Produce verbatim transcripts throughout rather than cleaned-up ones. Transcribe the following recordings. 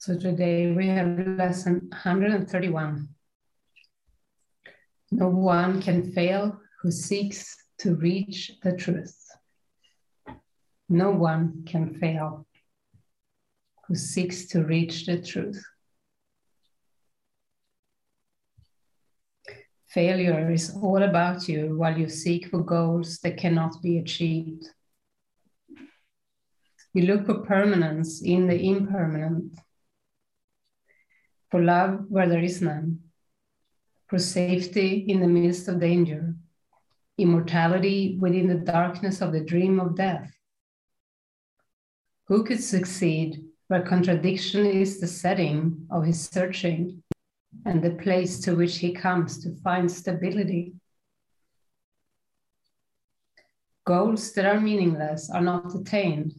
So today we have lesson one hundred thirty-one. No one can fail who seeks to reach the truth. No one can fail who seeks to reach the truth. Failure is all about you while you seek for goals that cannot be achieved. You look for permanence in the impermanent, for love where there is none, for safety in the midst of danger, immortality within the darkness of the dream of death. Who could succeed where contradiction is the setting of his searching and the place to which he comes to find stability? Goals that are meaningless are not attained.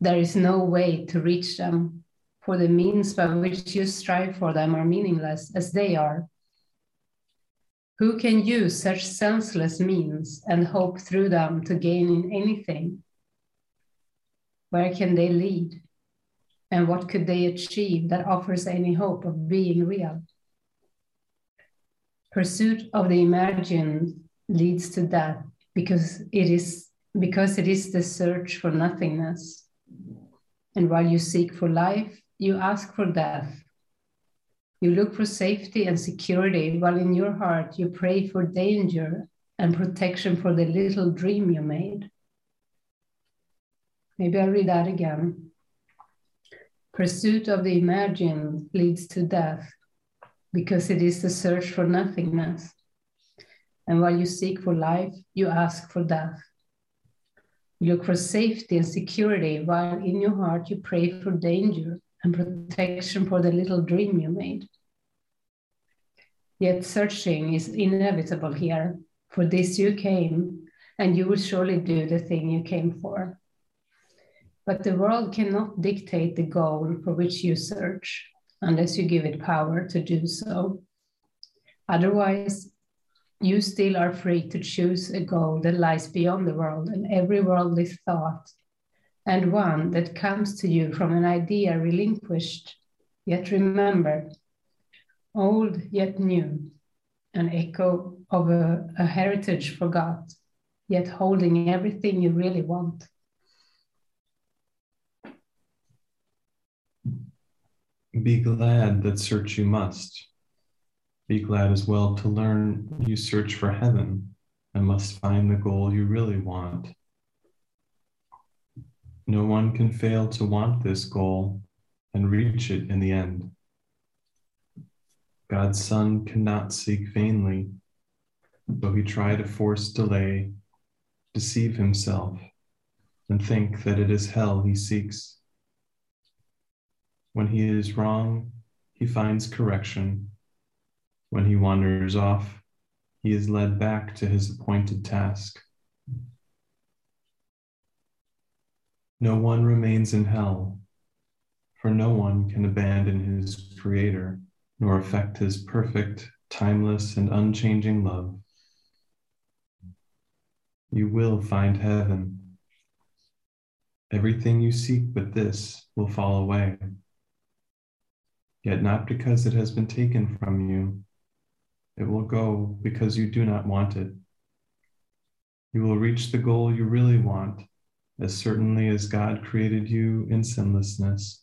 There is no way to reach them, for the means by which you strive for them are meaningless as they are. Who can use such senseless means and hope through them to gain in anything? Where can they lead? And what could they achieve that offers any hope of being real? Pursuit of the imagined leads to death because it is, because it is the search for nothingness. And while you seek for life, you ask for death. You look for safety and security, while in your heart you pray for danger and protection for the little dream you made. Maybe I'll read that again. Pursuit of the imagined leads to death because it is the search for nothingness. And while you seek for life, you ask for death. You look for safety and security, while in your heart you pray for danger and protection for the little dream you made. Yet searching is inevitable here. For this you came, and you will surely do the thing you came for. But the world cannot dictate the goal for which you search, unless you give it power to do so. Otherwise, you still are free to choose a goal that lies beyond the world and every worldly thought, and one that comes to you from an idea relinquished, yet remembered, old yet new, an echo of a, a heritage forgot, yet holding everything you really want. Be glad that search you must. Be glad as well to learn you search for heaven and must find the goal you really want. No one can fail to want this goal and reach it in the end. God's Son cannot seek vainly, though he try to force delay, deceive himself, and think that it is hell he seeks. When he is wrong, he finds correction. When he wanders off, he is led back to his appointed task. No one remains in hell, for no one can abandon his Creator, nor affect his perfect, timeless, and unchanging love. You will find heaven. Everything you seek but this will fall away. Yet not because it has been taken from you. It will go because you do not want it. You will reach the goal you really want, as certainly as God created you in sinlessness.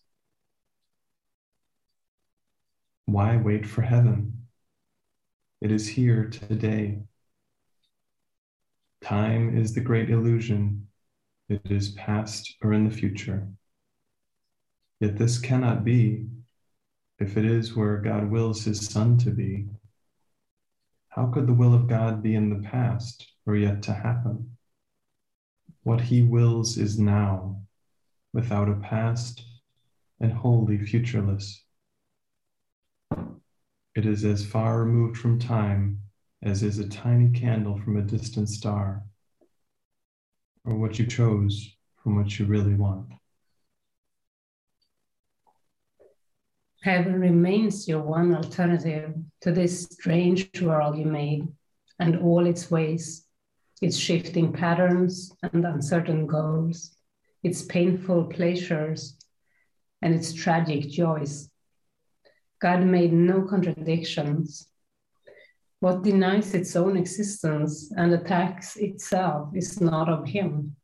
Why wait for heaven? It is here today. Time is the great illusion. It is past or in the future. Yet this cannot be. If it is where God wills his Son to be, how could the will of God be in the past or yet to happen? What he wills is now, without a past and wholly futureless. It is as far removed from time as is a tiny candle from a distant star, or what you chose from what you really want. Heaven remains your one alternative to this strange world you made and all its ways, its shifting patterns and uncertain goals, its painful pleasures and its tragic joys. God made no contradictions. What denies its own existence and attacks itself is not of him.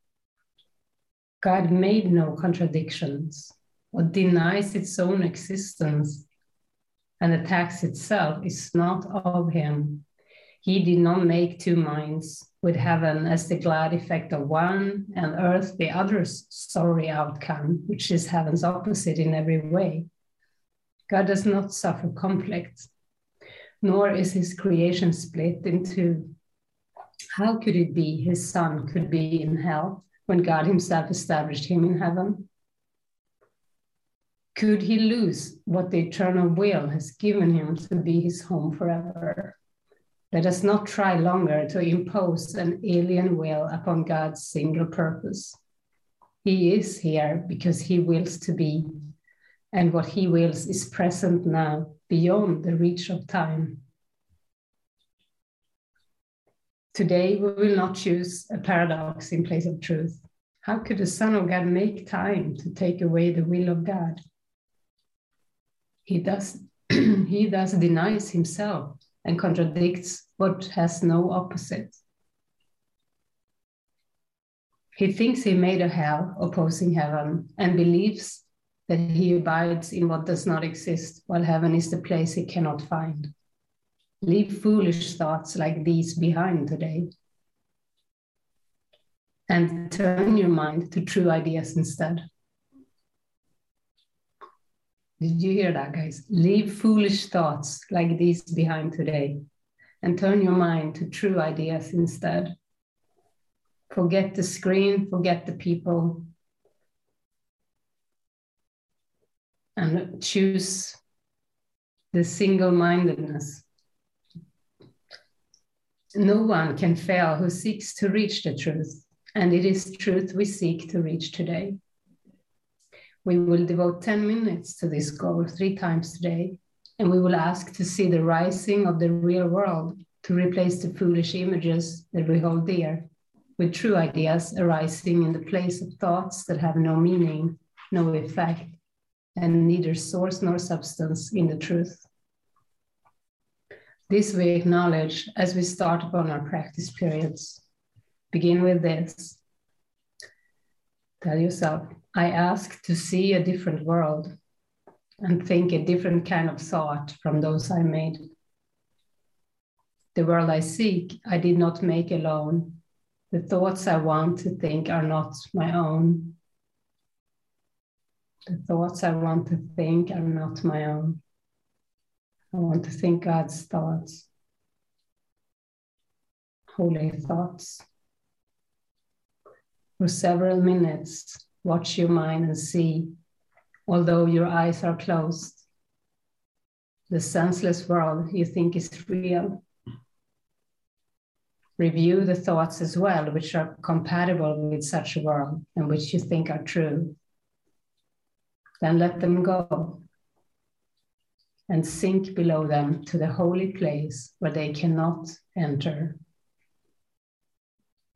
God made no contradictions. What denies its own existence and attacks itself is not of him. He did not make two minds, with heaven as the glad effect of one and earth the other's sorry outcome, which is heaven's opposite in every way. God does not suffer conflict, nor is his creation split in two. How could it be his son could be in hell when God himself established him in heaven? Could he lose what the eternal will has given him to be his home forever? Let us not try longer to impose an alien will upon God's single purpose. He is here because he wills to be, and what he wills is present now, beyond the reach of time. Today, we will not choose a paradox in place of truth. How could the Son of God make time to take away the will of God? He thus, he thus denies himself and contradicts what has no opposite. He thinks he made a hell opposing heaven and believes that he abides in what does not exist, while heaven is the place he cannot find. Leave foolish thoughts like these behind today and turn your mind to true ideas instead. Did you hear that, guys? Leave foolish thoughts like these behind today and turn your mind to true ideas instead. Forget the screen, forget the people, and choose the single-mindedness. No one can fail who seeks to reach the truth, and it is truth we seek to reach today. We will devote ten minutes to this goal three times today, and we will ask to see the rising of the real world to replace the foolish images that we hold dear, with true ideas arising in the place of thoughts that have no meaning, no effect, and neither source nor substance in the truth. This we acknowledge as we start upon our practice periods. Begin with this. Tell yourself, I ask to see a different world and think a different kind of thought from those I made. The world I seek, I did not make alone. The thoughts I want to think are not my own. The thoughts I want to think are not my own. I want to think God's thoughts, holy thoughts. For several minutes, watch your mind and see, although your eyes are closed, the senseless world you think is real. Review the thoughts as well, which are compatible with such a world and which you think are true. Then let them go and sink below them to the holy place where they cannot enter.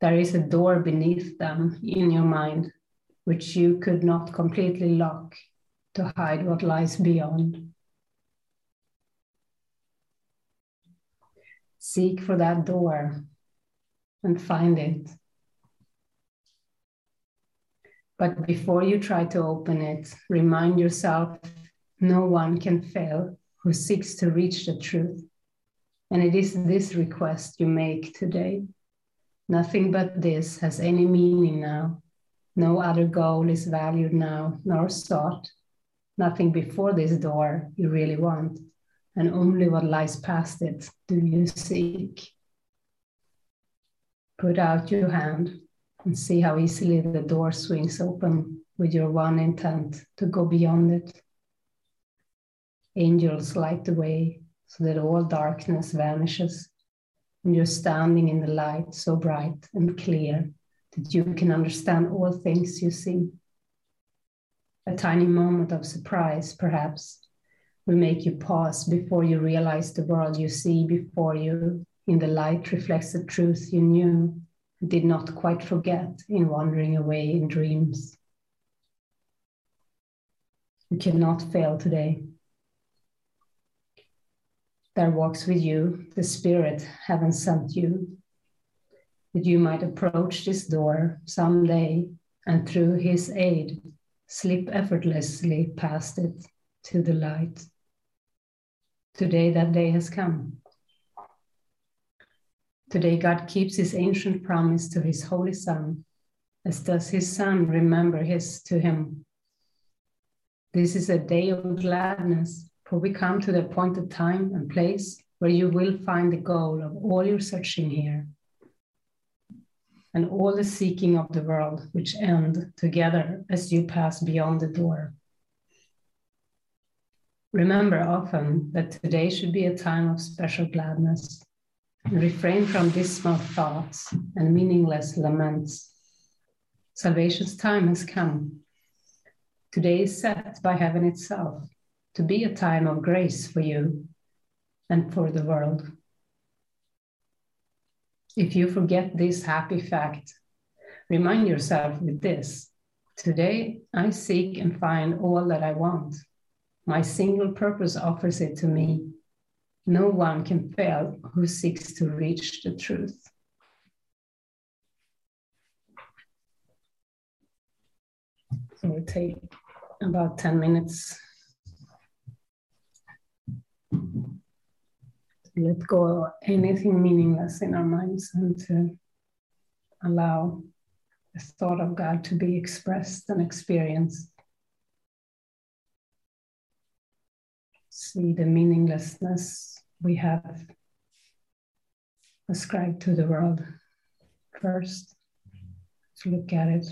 There is a door beneath them in your mind, which you could not completely lock to hide what lies beyond. Seek for that door and find it. But before you try to open it, remind yourself, no one can fail who seeks to reach the truth. And it is this request you make today. Nothing but this has any meaning now. No other goal is valued now, nor sought. Nothing before this door you really want, and only what lies past it do you seek. Put out your hand and see how easily the door swings open with your one intent to go beyond it. Angels light the way so that all darkness vanishes, and you're standing in the light so bright and clear that you can understand all things you see. A tiny moment of surprise, perhaps, will make you pause before you realize the world you see before you in the light reflects the truth you knew and did not quite forget in wandering away in dreams. You cannot fail today. There walks with you the Spirit heaven sent you, that you might approach this door someday and through his aid slip effortlessly past it to the light. Today that day has come. Today God keeps his ancient promise to his Holy Son, as does his Son remember his to him. This is a day of gladness, for we come to the appointed time and place where you will find the goal of all your searching here, and all the seeking of the world, which end together as you pass beyond the door. Remember often that today should be a time of special gladness, and refrain from dismal thoughts and meaningless laments. Salvation's time has come. Today is set by heaven itself to be a time of grace for you and for the world. If you forget this happy fact, remind yourself with this: today I seek and find all that I want. My single purpose offers it to me. No one can fail who seeks to reach the truth. So we'll take about ten minutes. Let go of anything meaningless in our minds and to allow the thought of God to be expressed and experienced. See the meaninglessness we have ascribed to the world first. Let's look at it.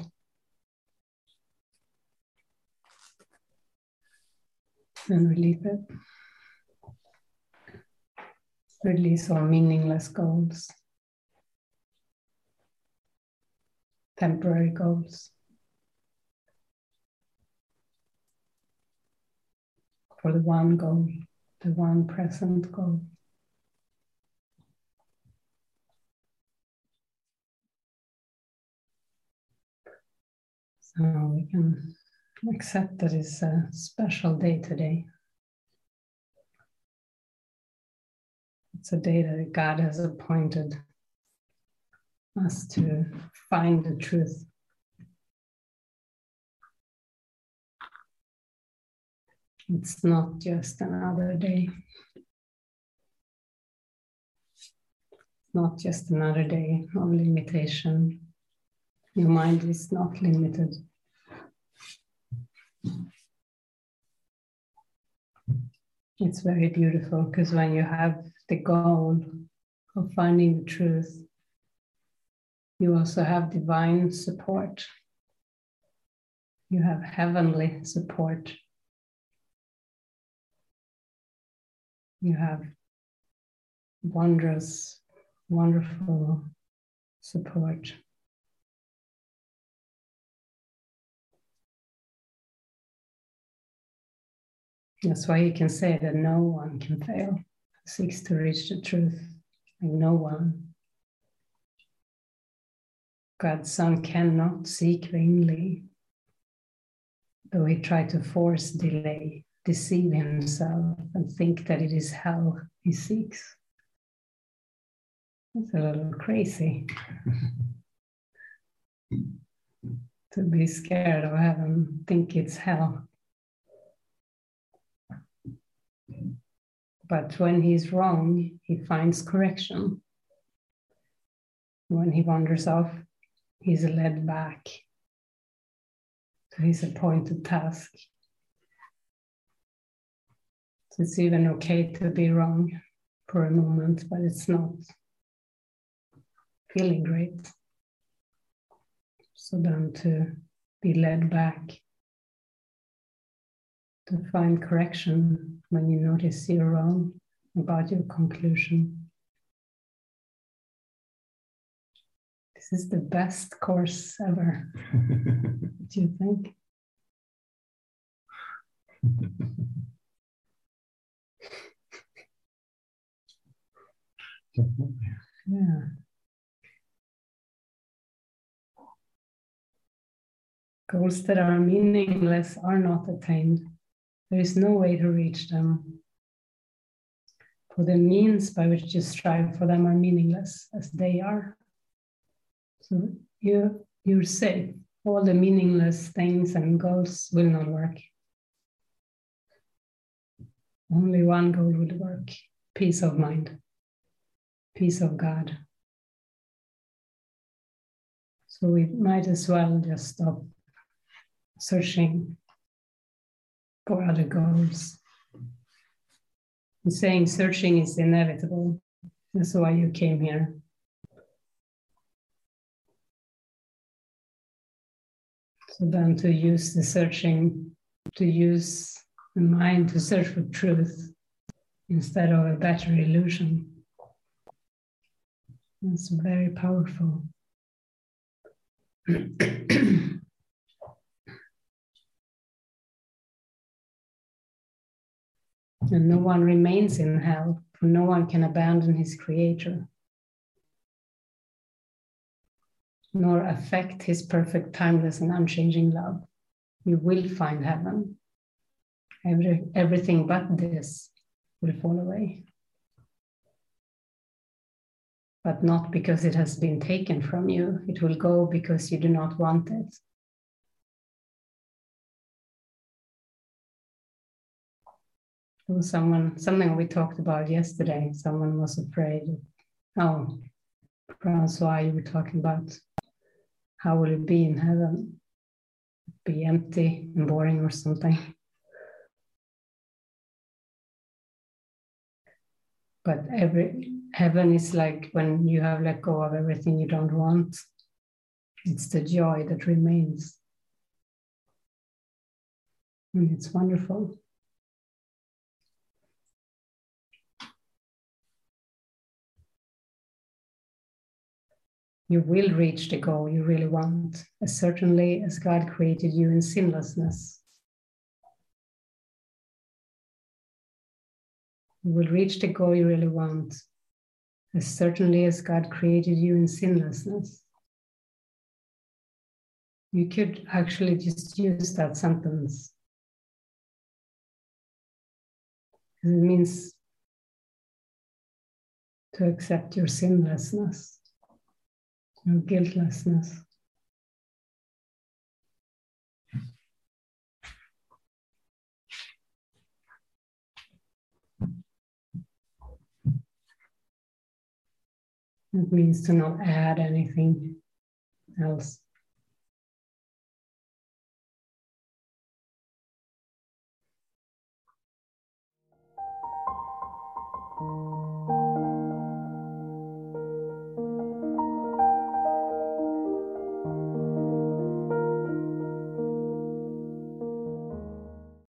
And release it. Release all meaningless goals, temporary goals. For the one goal, the one present goal. So we can accept that it's a special day today. It's a day that God has appointed us to find the truth. It's not just another day. It's not just another day of limitation. Your mind is not limited. It's very beautiful, because when you have the goal of finding the truth, you also have divine support. You have heavenly support. You have wondrous, wonderful support. That's why you can say that no one can fail seeks to reach the truth, like no one. God's Son cannot seek vainly, though he tried to force, delay, deceive himself, and think that it is hell he seeks. It's a little crazy to be scared of heaven, think it's hell. But when he's wrong, he finds correction. When he wanders off, he's led back to his appointed task. So it's even okay to be wrong for a moment, but it's not feeling great. So then to be led back to find correction when you notice you're wrong about your conclusion. This is the best course ever. Do you think? Yeah. Goals that are meaningless are not attained. There is no way to reach them. For the means by which you strive for them are meaningless as they are. So you, you're safe. All the meaningless things and goals will not work. Only one goal would work, peace of mind, peace of God. So we might as well just stop searching for other goals. I'm saying searching is inevitable. That's why you came here. So then to use the searching, to use the mind to search for truth instead of a better illusion. That's very powerful. And no one remains in hell, for no one can abandon his creator, nor affect his perfect, timeless, and unchanging love. You will find heaven. Every, everything but this will fall away. But not because it has been taken from you. It will go because you do not want it. Someone, something we talked about yesterday, someone was afraid. Oh, Francois, you were talking about how will it be in heaven? Be empty and boring or something. But every heaven is like when you have let go of everything you don't want. It's the joy that remains. And it's wonderful. You will reach the goal you really want, as certainly as God created you in sinlessness. You will reach the goal you really want, as certainly as God created you in sinlessness. You could actually just use that sentence. It means to accept your sinlessness. No guiltlessness. It means to not add anything else.